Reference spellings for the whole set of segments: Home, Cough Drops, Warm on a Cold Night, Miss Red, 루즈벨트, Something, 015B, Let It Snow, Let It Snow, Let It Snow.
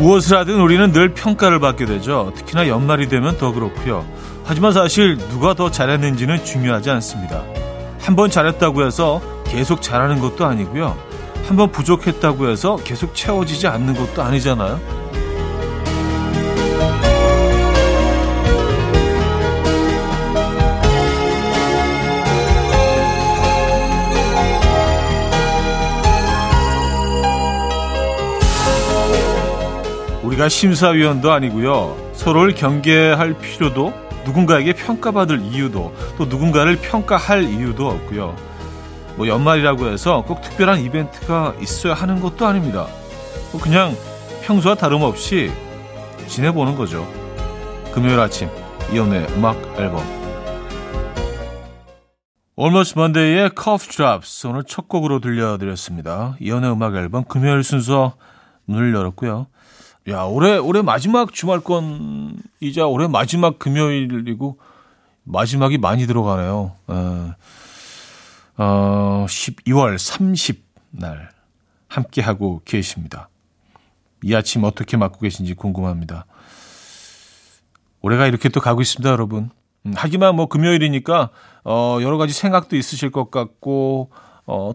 무엇을 하든 우리는 늘 평가를 받게 되죠. 특히나 연말이 되면 더 그렇고요. 하지만 사실 누가 더 잘했는지는 중요하지 않습니다. 한번 잘했다고 해서 계속 잘하는 것도 아니고요. 한번 부족했다고 해서 계속 채워지지 않는 것도 아니잖아요. 우리가 심사위원도 아니고요. 서로를 경계할 필요도, 누군가에게 평가받을 이유도, 또 누군가를 평가할 이유도 없고요. 뭐 연말이라고 해서 꼭 특별한 이벤트가 있어야 하는 것도 아닙니다. 그냥 평소와 다름없이 지내보는 거죠. 금요일 아침 이연의 음악 앨범 Almost Monday의 Cough Drops 오늘 첫 곡으로 들려드렸습니다. 이연의 음악 앨범 금요일 순서 문을 열었고요. 야, 올해 마지막 주말권이자 올해 마지막 금요일이고 마지막이 많이 들어가네요. 12월 30날 함께하고 계십니다. 이 아침 어떻게 맞고 계신지 궁금합니다. 올해가 이렇게 또 가고 있습니다, 여러분. 하지만 뭐 금요일이니까 여러 가지 생각도 있으실 것 같고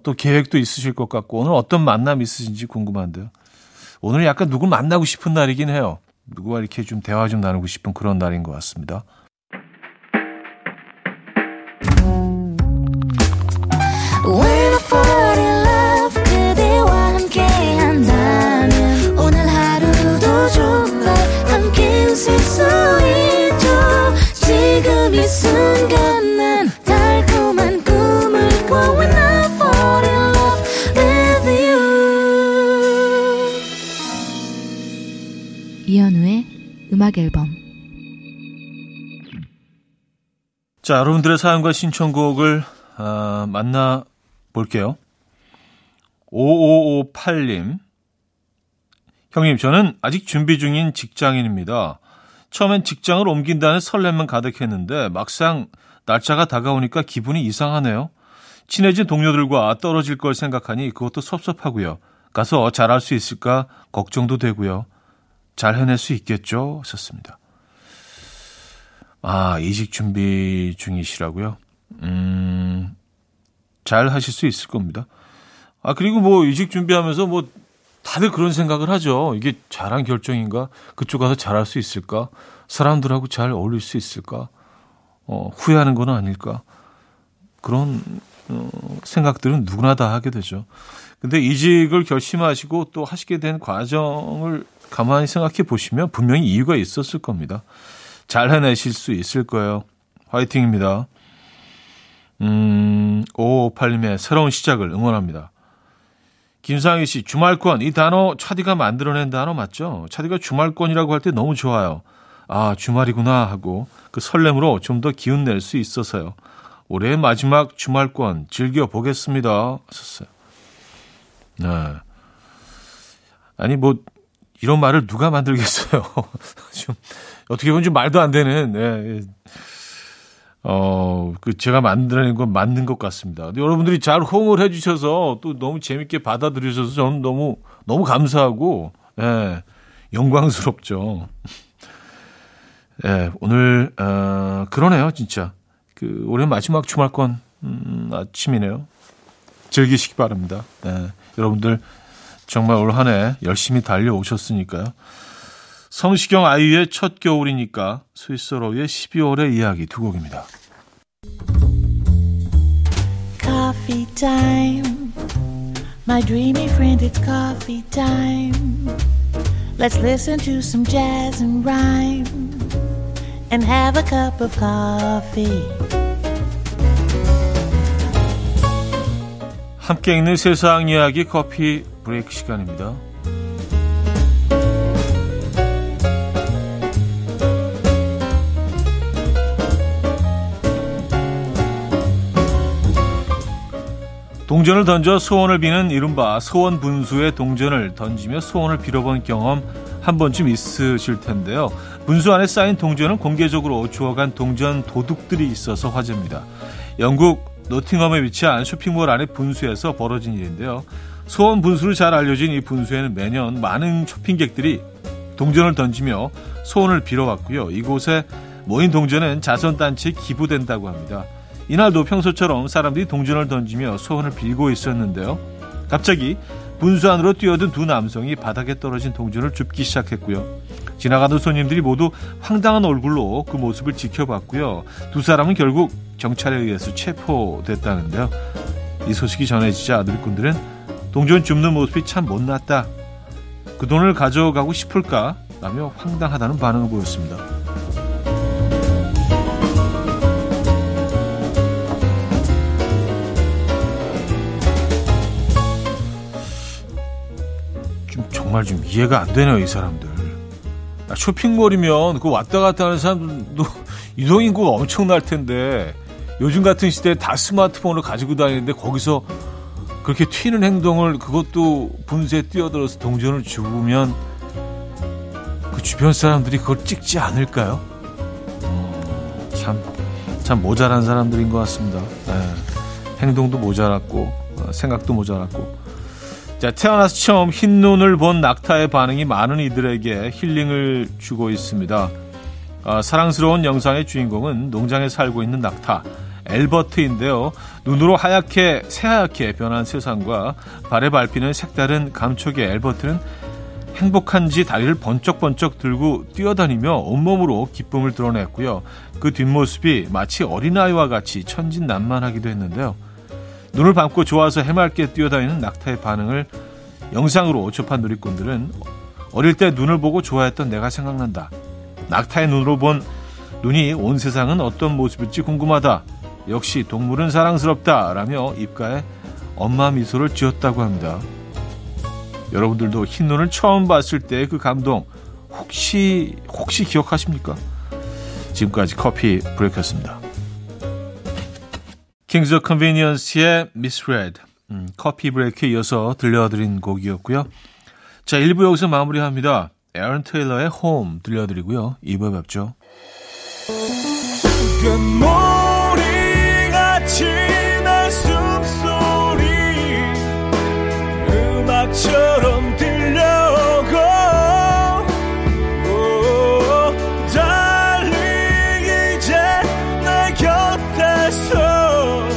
또 계획도 있으실 것 같고 오늘 어떤 만남 있으신지 궁금한데요. 오늘 약간 누굴 만나고 싶은 날이긴 해요. 누구와 이렇게 좀 대화 좀 나누고 싶은 그런 날인 것 같습니다. 음악 앨범. 자, 여러분들의 사연과 신청곡을 만나볼게요. 5558님. 형님, 저는 아직 준비 중인 직장인입니다. 처음엔 직장을 옮긴다는 설렘만 가득했는데 막상 날짜가 다가오니까 기분이 이상하네요. 친해진 동료들과 떨어질 걸 생각하니 그것도 섭섭하고요. 가서 잘할 수 있을까 걱정도 되고요. 잘 해낼 수 있겠죠? 썼습니다. 아, 이직 준비 중이시라고요? 잘 하실 수 있을 겁니다. 아, 그리고 뭐 이직 준비하면서 뭐 다들 그런 생각을 하죠. 이게 잘한 결정인가? 그쪽 가서 잘할 수 있을까? 사람들하고 잘 어울릴 수 있을까? 후회하는 건 아닐까? 그런 생각들은 누구나 다 하게 되죠. 근데 이직을 결심하시고 또 하시게 된 과정을 가만히 생각해 보시면 분명히 이유가 있었을 겁니다. 잘 해내실 수 있을 거예요. 화이팅입니다. 558님의 새로운 시작을 응원합니다. 김상희 씨, 주말권. 이 단어 차디가 만들어낸 단어 맞죠? 차디가 주말권이라고 할 때 너무 좋아요. 아, 주말이구나 하고 그 설렘으로 좀 더 기운 낼 수 있어서요. 올해의 마지막 주말권 즐겨보겠습니다. 네. 아니, 뭐 이런 말을 누가 만들겠어요. 좀 어떻게 보면 좀 말도 안 되는. 예. 그 제가 만들어낸 건 맞는 것 같습니다. 근데 여러분들이 잘 호응을 해주셔서 또 너무 재밌게 받아들여셔서 저는 너무 감사하고 예, 영광스럽죠. 예, 오늘 그러네요, 진짜. 그 올해 마지막 주말권 아침이네요. 즐기시기 바랍니다. 예, 여러분들. 정말 올 한 해 열심히 달려오셨으니까요. 성시경 아이유의 첫 겨울이니까 스위스로의 12월의 이야기 두 곡입니다. Coffee time. My dreamy friend, it's coffee time. Let's listen to some jazz and rhyme and have a cup of coffee. 함께 읽는 세상 이야기 커피 브레이크 시간입니다. 동전을 던져 소원을 비는 이른바 소원 분수에 동전을 던지며 소원을 빌어본 경험 한 번쯤 있으실 텐데요. 분수 안에 쌓인 동전은 공개적으로 주워간 동전 도둑들이 있어서 화제입니다. 영국 노팅엄에 위치한 쇼핑몰 안의 분수에서 벌어진 일인데요. 소원 분수로 잘 알려진 이 분수에는 매년 많은 쇼핑객들이 동전을 던지며 소원을 빌어왔고요. 이곳에 모인 동전은 자선단체에 기부된다고 합니다. 이날도 평소처럼 사람들이 동전을 던지며 소원을 빌고 있었는데요. 갑자기 분수 안으로 뛰어든 두 남성이 바닥에 떨어진 동전을 줍기 시작했고요. 지나가던 손님들이 모두 황당한 얼굴로 그 모습을 지켜봤고요. 두 사람은 결국 경찰에 의해서 체포됐다는데요. 이 소식이 전해지자 아들꾼들은 동전 줍는 모습이 참 못났다. 그 돈을 가져가고 싶을까? 라며 황당하다는 반응을 보였습니다. 정말 이해가 안 되네요, 이 사람들. 쇼핑몰이면 그 왔다 갔다 하는 사람들도 이동인구가 엄청날 텐데 요즘 같은 시대에 다 스마트폰을 가지고 다니는데 거기서 그렇게 튀는 행동을, 그것도 분수에 뛰어들어서 동전을 줍으면 그 주변 사람들이 그걸 찍지 않을까요? 참 모자란 사람들인 것 같습니다. 네. 행동도 모자랐고 생각도 모자랐고. 자, 태어나서 처음 흰 눈을 본 낙타의 반응이 많은 이들에게 힐링을 주고 있습니다. 사랑스러운 영상의 주인공은 농장에 살고 있는 낙타 앨버트인데요. 눈으로 새하얗게 변한 세상과 발에 밟히는 색다른 감촉에 앨버트는 행복한지 다리를 번쩍번쩍 들고 뛰어다니며 온몸으로 기쁨을 드러냈고요. 그 뒷모습이 마치 어린아이와 같이 천진난만하기도 했는데요. 눈을 감고 좋아서 해맑게 뛰어다니는 낙타의 반응을 영상으로 접한 누리꾼들은 어릴 때 눈을 보고 좋아했던 내가 생각난다. 낙타의 눈으로 본 눈이 온 세상은 어떤 모습일지 궁금하다. 역시 동물은 사랑스럽다. 라며 입가에 엄마 미소를 지었다고 합니다. 여러분들도 흰 눈을 처음 봤을 때의 그 감동 혹시 기억하십니까? 지금까지 커피 브레이크였습니다. 킹스 오브 컨비니언스의 미스 레드, 커피 브레이크에 이어서 들려드린 곡이었고요. 자, 1부 여기서 마무리합니다. 에런 테일러의 홈 들려드리고요. 2부에 뵙죠. 금모리같이 날 숨소리 음악처럼 들려오고 달리 이제 내 곁에서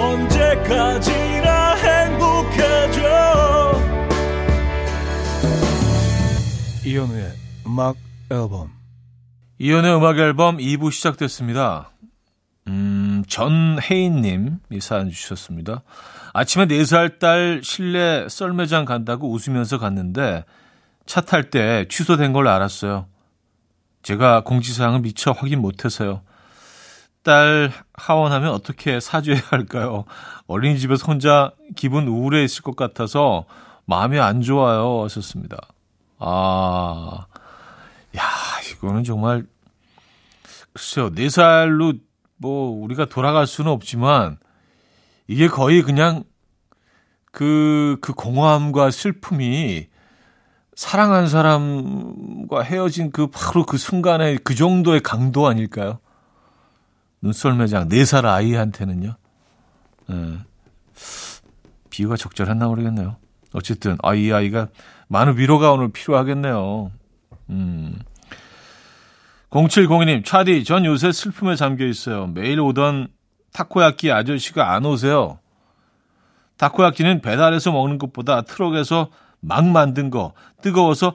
언제까지나 행복해져. 이현우의 음악 앨범. 이현우의 음악 앨범 2부 시작됐습니다. 전혜인님이 사연 주셨습니다. 아침에 4살 딸 실내 썰매장 간다고 웃으면서 갔는데 차 탈 때 취소된 걸 알았어요. 제가 공지사항을 미처 확인 못해서요. 딸 하원하면 어떻게 사죄해야 할까요? 어린이집에서 혼자 기분 우울해 있을 것 같아서 마음이 안 좋아요. 하셨습니다. 아, 야, 이거는 정말 글쎄요. 4살로 뭐 우리가 돌아갈 수는 없지만 이게 거의 그냥 그 공허함과 슬픔이 사랑한 사람과 헤어진 그 바로 그 순간에 그 정도의 강도 아닐까요? 눈썰매장 4살 아이한테는요. 네. 비유가 적절했나 모르겠네요. 어쨌든 이 아이가 많은 위로가 오늘 필요하겠네요. 0702님, 차디, 전 요새 슬픔에 잠겨 있어요. 매일 오던 타코야끼 아저씨가 안 오세요. 타코야끼는 배달해서 먹는 것보다 트럭에서 막 만든 거 뜨거워서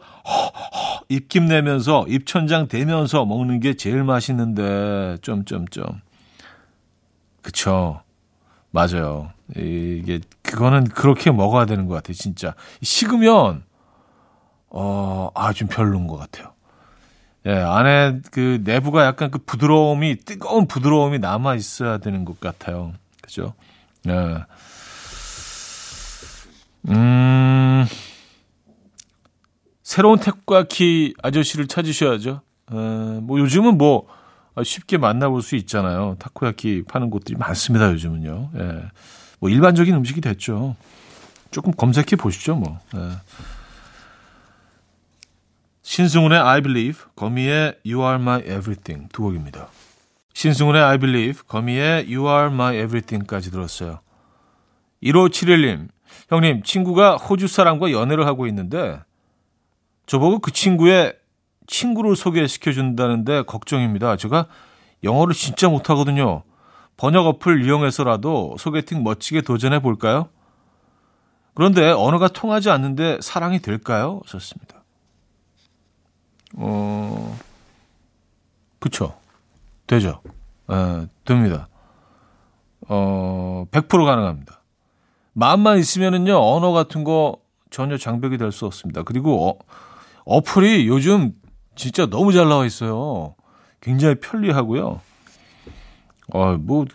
입김 내면서 입천장 대면서 먹는 게 제일 맛있는데 점점점. 그쵸, 맞아요. 이게 그거는 그렇게 먹어야 되는 것 같아요. 진짜 식으면 좀 별로인 것 같아요. 예, 안에 그 내부가 약간 그 부드러움이, 뜨거운 부드러움이 남아 있어야 되는 것 같아요. 그죠? 예. 새로운 택과키 아저씨를 찾으셔야죠. 뭐 요즘은 뭐 쉽게 만나볼 수 있잖아요. 타코야키 파는 곳들이 많습니다. 요즘은요. 예. 뭐 일반적인 음식이 됐죠. 조금 검색해 보시죠. 뭐. 예. 신승훈의 I Believe, 거미의 You Are My Everything 두 곡입니다. 신승훈의 I Believe, 거미의 You Are My Everything까지 들었어요. 1571님, 형님, 친구가 호주 사람과 연애를 하고 있는데 저보고 그 친구의 친구를 소개시켜준다는데 걱정입니다. 제가 영어를 진짜 못하거든요. 번역 어플 이용해서라도 소개팅 멋지게 도전해 볼까요? 그런데 언어가 통하지 않는데 사랑이 될까요? 좋습니다. 그쵸. 되죠. 됩니다. 100% 가능합니다. 마음만 있으면은요, 언어 같은 거 전혀 장벽이 될 수 없습니다. 그리고 어플이 요즘 진짜 너무 잘 나와 있어요. 굉장히 편리하고요. 뭐,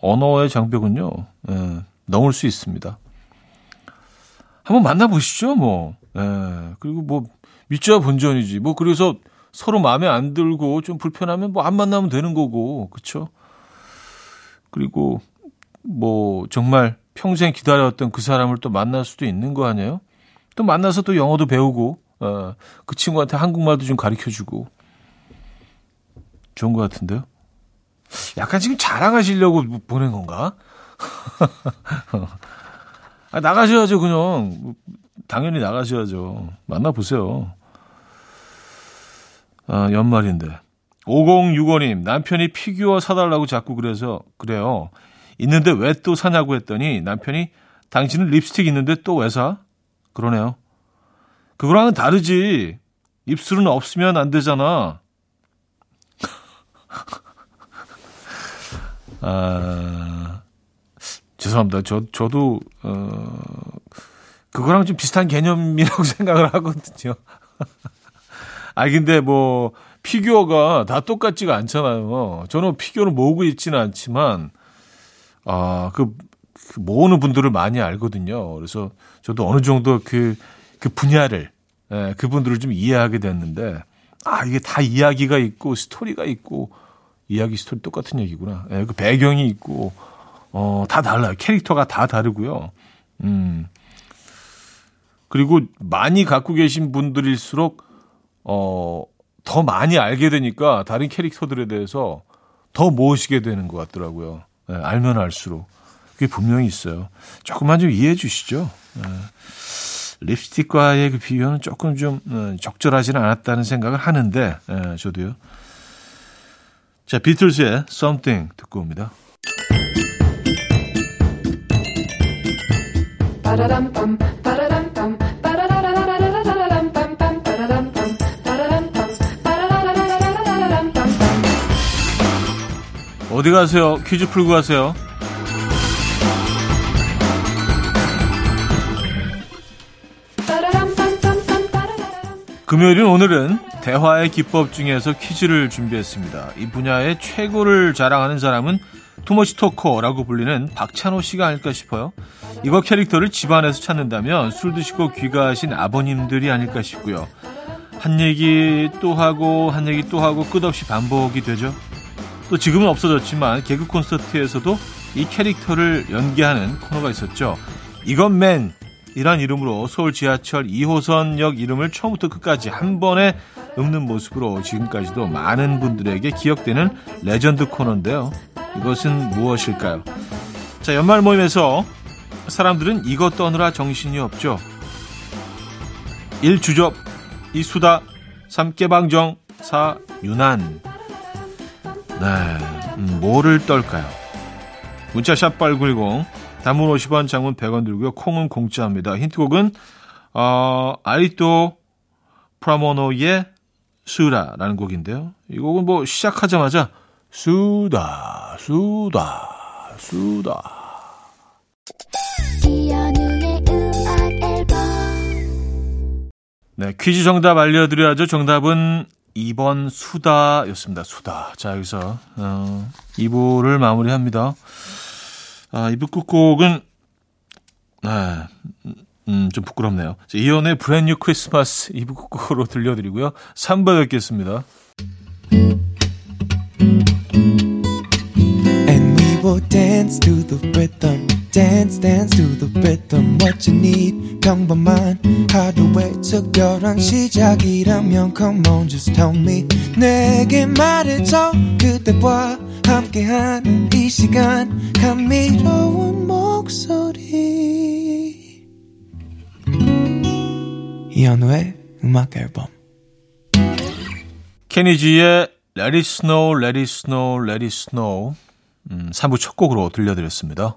언어의 장벽은요, 넘을 수 있습니다. 한번 만나보시죠, 뭐. 그리고 뭐, 믿자 본전이지. 뭐, 그래서 서로 마음에 안 들고 좀 불편하면 뭐, 안 만나면 되는 거고, 그쵸? 그리고 뭐, 정말 평생 기다렸던 그 사람을 또 만날 수도 있는 거 아니에요? 또 만나서 또 영어도 배우고, 그 친구한테 한국말도 좀 가르쳐주고. 좋은 것 같은데요? 약간 지금 자랑하시려고 보낸 건가? 나가셔야죠, 그냥. 당연히 나가셔야죠. 만나보세요. 연말인데. 5065님, 남편이 피규어 사달라고 자꾸 그래서, 그래요. 있는데 왜 또 사냐고 했더니 남편이 당신은 립스틱 있는데 또 왜 사? 그러네요. 그거랑은 다르지. 입술은 없으면 안 되잖아. 죄송합니다. 저도 그거랑 좀 비슷한 개념이라고 생각을 하거든요. 근데 뭐 피규어가 다 똑같지가 않잖아요. 저는 피규어를 모으고 있지는 않지만 그 모으는 분들을 많이 알거든요. 그래서 저도 어느 정도 그 분야를 그분들을 좀 이해하게 됐는데 이게 다 이야기가 있고 스토리가 있고 이야기 스토리 똑같은 얘기구나. 그 배경이 있고 다 달라요. 캐릭터가 다 다르고요. 그리고 많이 갖고 계신 분들일수록 더 많이 알게 되니까 다른 캐릭터들에 대해서 더 모으시게 되는 것 같더라고요. 알면 알수록 그게 분명히 있어요. 조금만 좀 이해해 주시죠. 립스틱과의 그 비교는 조금 좀 적절하지는 않았다는 생각을 하는데 저도요. 자, 비틀즈의 Something 듣고 옵니다. 어디 가세요? 퀴즈 풀고 가세요. 금요일인 오늘은 대화의 기법 중에서 퀴즈를 준비했습니다. 이 분야의 최고를 자랑하는 사람은 투머치 토커라고 불리는 박찬호 씨가 아닐까 싶어요. 이거 캐릭터를 집안에서 찾는다면 술 드시고 귀가하신 아버님들이 아닐까 싶고요. 한 얘기 또 하고 한 얘기 또 하고 끝없이 반복이 되죠. 또 지금은 없어졌지만 개그 콘서트에서도 이 캐릭터를 연기하는 코너가 있었죠. 이건 맨! 이란 이름으로 서울 지하철 2호선역 이름을 처음부터 끝까지 한 번에 읊는 모습으로 지금까지도 많은 분들에게 기억되는 레전드 코너인데요. 이것은 무엇일까요? 자, 연말 모임에서 사람들은 이거 떠느라 정신이 없죠. 1. 주접 2. 수다 3. 깨방정 4. 유난. 뭐를 떨까요? 문자 샵 8910 단문 50원, 장문 100원 들고요. 콩은 공짜입니다. 힌트곡은 아리토 프라모노의 수다라는 곡인데요. 이 곡은 뭐 시작하자마자 수다, 수다, 수다. 네, 퀴즈 정답 알려드려야죠. 정답은 2번 수다였습니다. 수다. 자, 여기서 2부를 마무리합니다. 2부 끝곡은 좀 부끄럽네요. 이현의 Brand New Christmas 2부 끝곡으로 들려드리고요. 3부에 뵙겠습니다. And we will dance to the rhythm. Dance, dance to the rhythm. What you need, 평범한 하루의 특별한 시작이라면 come on, just tell me. 내게 말해줘 그대와 함께한 이 시간 감미로운 목소리 이현우의 음악 앨범. 케니지의 Let It Snow, Let It Snow, Let It Snow 3부 첫 곡으로 들려드렸습니다.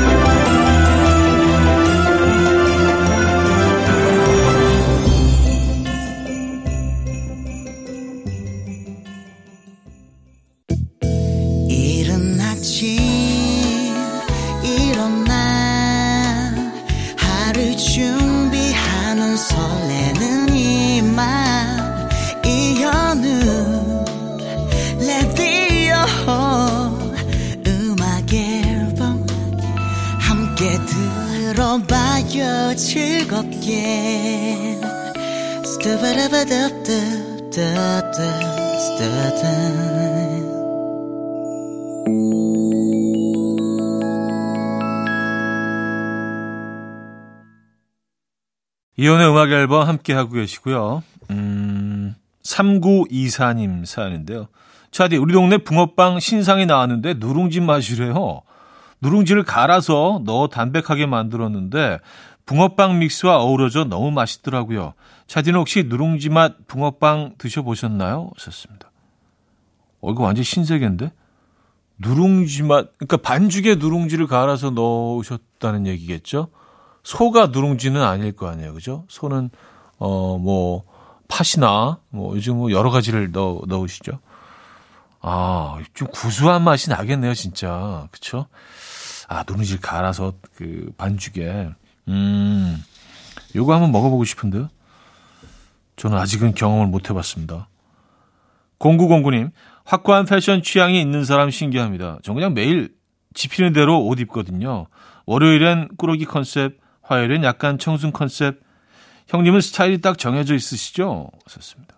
즐겁게 이온의 음악 앨범 함께하고 계시고요. 3924님 사연인데요. 차디, 우리 동네 붕어빵 신상이 나왔는데 누룽지 맛이래요. 누룽지를 갈아서 넣어 담백하게 만들었는데 붕어빵 믹스와 어우러져 너무 맛있더라고요. 차디는 혹시 누룽지 맛 붕어빵 드셔보셨나요? 썼습니다. 이거 완전 신세계인데? 누룽지 맛, 그러니까 반죽에 누룽지를 갈아서 넣으셨다는 얘기겠죠? 소가 누룽지는 아닐 거 아니에요, 그죠? 소는 팥이나 요즘 여러 가지를 넣으시죠. 아, 좀 구수한 맛이 나겠네요, 진짜, 그렇죠? 아, 누룽지를 갈아서 그 반죽에. 요거 한번 먹어보고 싶은데요. 저는 아직은 경험을 못 해봤습니다. 0909님, 확고한 패션 취향이 있는 사람 신기합니다. 전 그냥 매일 집히는 대로 옷 입거든요. 월요일엔 꾸러기 컨셉, 화요일엔 약간 청순 컨셉. 형님은 스타일이 딱 정해져 있으시죠? 썼습니다.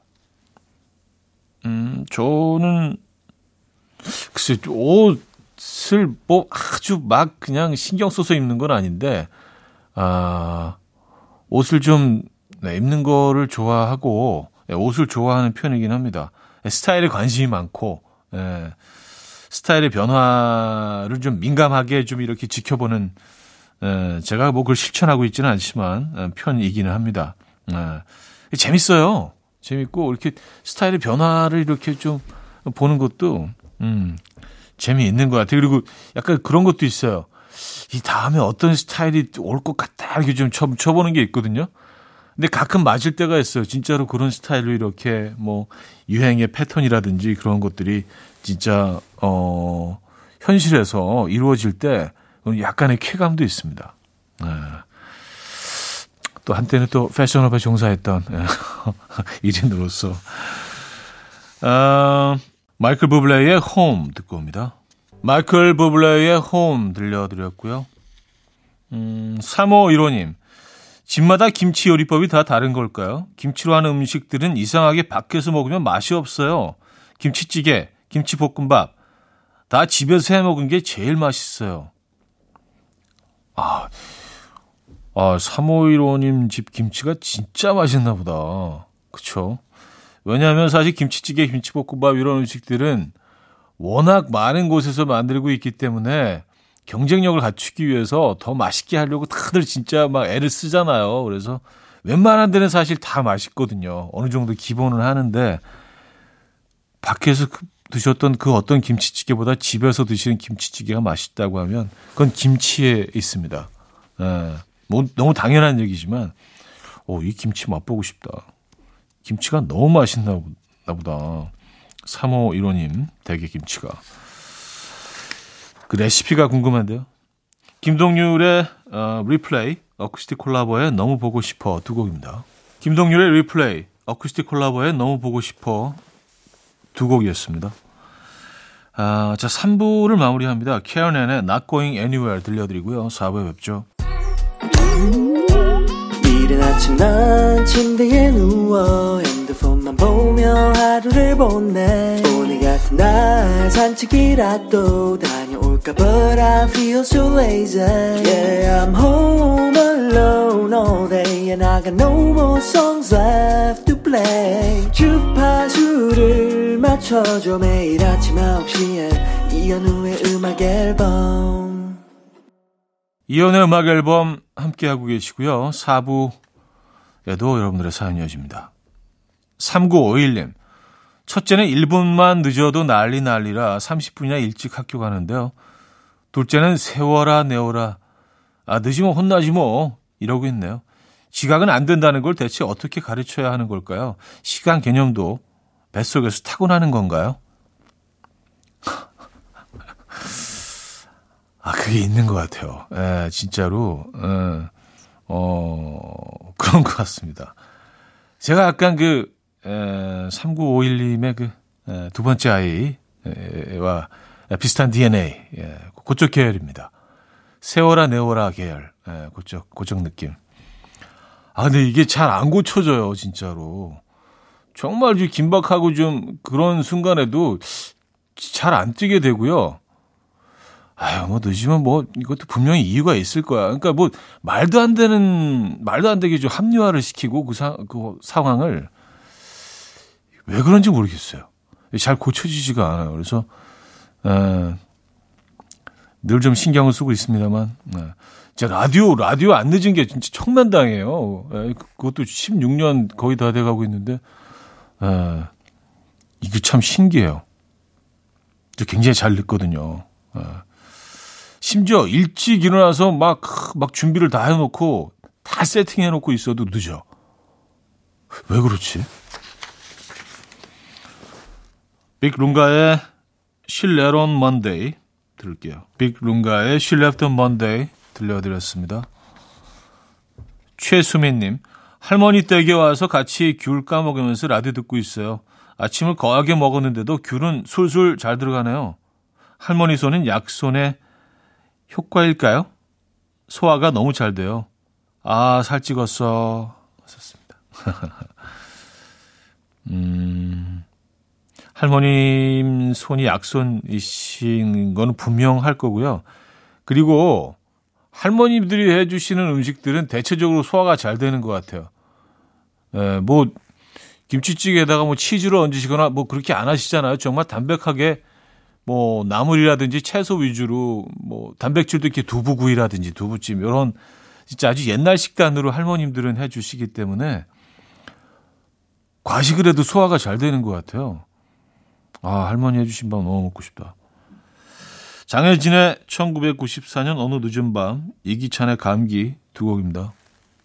저는 글쎄 옷을 아주 막 그냥 신경 써서 입는 건 아닌데. 옷을 좀 입는 거를 좋아하고, 옷을 좋아하는 편이긴 합니다. 스타일에 관심이 많고, 스타일의 변화를 좀 민감하게 좀 이렇게 지켜보는, 제가 그걸 실천하고 있지는 않지만, 편이기는 합니다. 재밌어요. 재밌고, 이렇게 스타일의 변화를 이렇게 좀 보는 것도, 재미있는 것 같아요. 그리고 약간 그런 것도 있어요. 이 다음에 어떤 스타일이 올 것 같다 이렇게 좀 쳐보는 게 있거든요. 근데 가끔 맞을 때가 있어요. 진짜로 그런 스타일로 이렇게 유행의 패턴이라든지 그런 것들이 진짜 현실에서 이루어질 때 약간의 쾌감도 있습니다. 네. 또 한때는 또 패션업에 종사했던 일인으로서 마이클 부블레의 Home 듣고 옵니다. 마이클 부블레의 홈 들려드렸고요. 3515님. 집마다 김치 요리법이 다 다른 걸까요? 김치로 하는 음식들은 이상하게 밖에서 먹으면 맛이 없어요. 김치찌개, 김치볶음밥 다 집에서 해먹은 게 제일 맛있어요. 아 3515님 집 김치가 진짜 맛있나 보다. 그쵸? 왜냐하면 사실 김치찌개, 김치볶음밥 이런 음식들은 워낙 많은 곳에서 만들고 있기 때문에 경쟁력을 갖추기 위해서 더 맛있게 하려고 다들 진짜 막 애를 쓰잖아요. 그래서 웬만한 데는 사실 다 맛있거든요. 어느 정도 기본은 하는데 밖에서 드셨던 그 어떤 김치찌개보다 집에서 드시는 김치찌개가 맛있다고 하면 그건 김치에 있습니다. 예, 뭐 너무 당연한 얘기지만 이 김치 맛보고 싶다. 김치가 너무 맛있나 보다. 3515님 대게김치가. 그 레시피가 궁금한데요. 김동률의 리플레이, 어쿠스틱 콜라보의 너무 보고 싶어 두 곡입니다. 김동률의 리플레이, 어쿠스틱 콜라보의 너무 보고 싶어 두 곡이었습니다. 자 3부를 마무리합니다. 케어넨의 Not Going Anywhere 들려드리고요. 4부에 뵙죠. 이른 아침 난 침대에 누워 핸드폰만 보며 하루를 보내. 오늘 같은 날 산책이라도 다녀올까 But I feel so lazy. Yeah, I'm home alone all day and I got no more songs left to play. 주파수를 맞춰줘. 매일 아침 9시에 이현우의 음악 앨범. 이연의 음악 앨범 함께하고 계시고요. 4부에도 여러분들의 사연이 이어집니다. 3951님. 첫째는 1분만 늦어도 난리라 30분이나 일찍 학교 가는데요. 둘째는 세워라 내워라. 늦으면 혼나지 뭐 이러고 있네요. 지각은 안 된다는 걸 대체 어떻게 가르쳐야 하는 걸까요? 시간 개념도 뱃속에서 타고나는 건가요? 그게 있는 것 같아요. 예, 진짜로. 예, 그런 것 같습니다. 제가 약간 3951님의 두 번째 아이와 비슷한 DNA. 예, 그쪽 계열입니다. 세워라, 내워라 계열. 예, 그쪽 느낌. 근데 이게 잘 안 고쳐져요, 진짜로. 정말 긴박하고 좀 그런 순간에도 잘 안 뛰게 되고요. 늦으면 이것도 분명히 이유가 있을 거야. 그러니까 말도 안 되게 좀 합리화를 시키고 그 상황을 왜 그런지 모르겠어요. 잘 고쳐지지가 않아요. 그래서, 늘 좀 신경을 쓰고 있습니다만, 제 라디오 안 늦은 게 진짜 청난당해요. 그것도 16년 거의 다 돼가고 있는데, 이게 참 신기해요. 저 굉장히 잘 늦거든요. 심지어 일찍 일어나서 막 준비를 다 해놓고 다 세팅해놓고 있어도 늦어. 왜 그렇지? 빅룽가의 She Left on Monday 들을게요. 빅룽가의 She Left on Monday 들려드렸습니다. 최수민님, 할머니 댁에 와서 같이 귤 까먹으면서 라디오 듣고 있어요. 아침을 거하게 먹었는데도 귤은 술술 잘 들어가네요. 할머니 손은 약손의 효과일까요? 소화가 너무 잘 돼요. 살찌겄어. 썼습니다. 할머님 손이 약손이신 건 분명할 거고요. 그리고 할머님들이 해주시는 음식들은 대체적으로 소화가 잘 되는 것 같아요. 김치찌개에다가 치즈를 얹으시거나 그렇게 안 하시잖아요. 정말 담백하게. 나물이라든지 채소 위주로, 단백질도 이렇게 두부구이라든지 두부찜, 이런 진짜 아주 옛날 식단으로 할머님들은 해주시기 때문에 과식을 해도 소화가 잘 되는 것 같아요. 할머니 해주신 밥 너무 먹고 싶다. 장혜진의 1994년 어느 늦은 밤, 이기찬의 감기 두 곡입니다.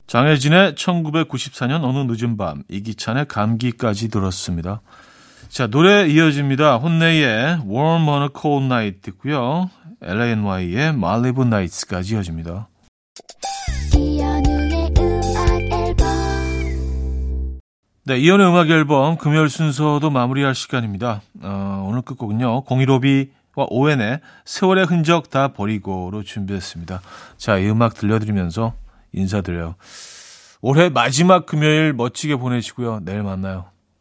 장혜진의 1994년 어느 늦은 밤, 이기찬의 감기까지 들었습니다. 자, 노래 이어집니다. 혼내의 Warm on a Cold Night 듣고요. LANY의 Malibu Nights까지 이어집니다. 이현우의 음악 앨범. 네, 이현우의 음악 앨범 금요일 순서도 마무리할 시간입니다. 오늘 끝곡은요. 015B 오웬의 세월의 흔적 다 버리고로 준비했습니다. 자, 이 음악 들려드리면서 인사드려요. 올해 마지막 금요일 멋지게 보내시고요. 내일 만나요.